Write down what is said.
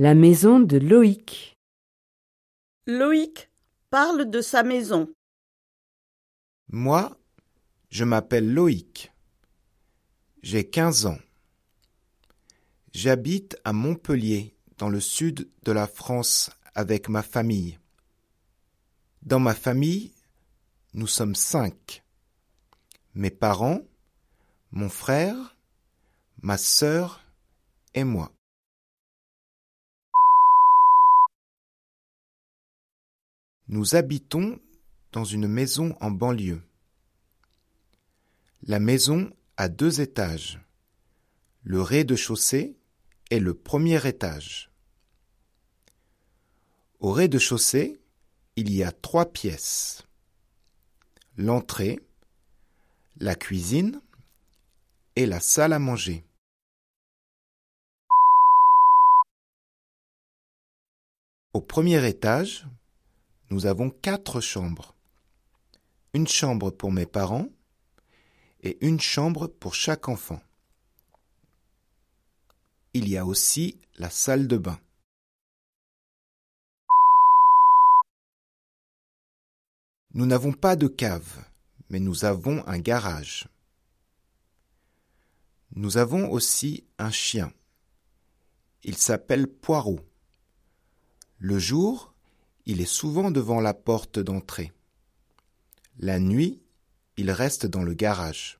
La maison de Loïc. Loïc parle de sa maison. Moi, je m'appelle Loïc. J'ai 15 ans. J'habite à Montpellier, dans le sud de la France, avec ma famille. Dans ma famille, nous sommes 5. Mes parents, mon frère, ma sœur et moi. Nous habitons dans une maison en banlieue. La maison a 2 étages, le rez-de-chaussée et le premier étage. Au rez-de-chaussée, il y a 3 pièces. L'entrée, la cuisine et la salle à manger. Au premier étage, nous avons 4 chambres. Une chambre pour mes parents et une chambre pour chaque enfant. Il y a aussi la salle de bain. Nous n'avons pas de cave, mais nous avons un garage. Nous avons aussi un chien. Il s'appelle Poirot. Le jour, il est souvent devant la porte d'entrée. La nuit, il reste dans le garage.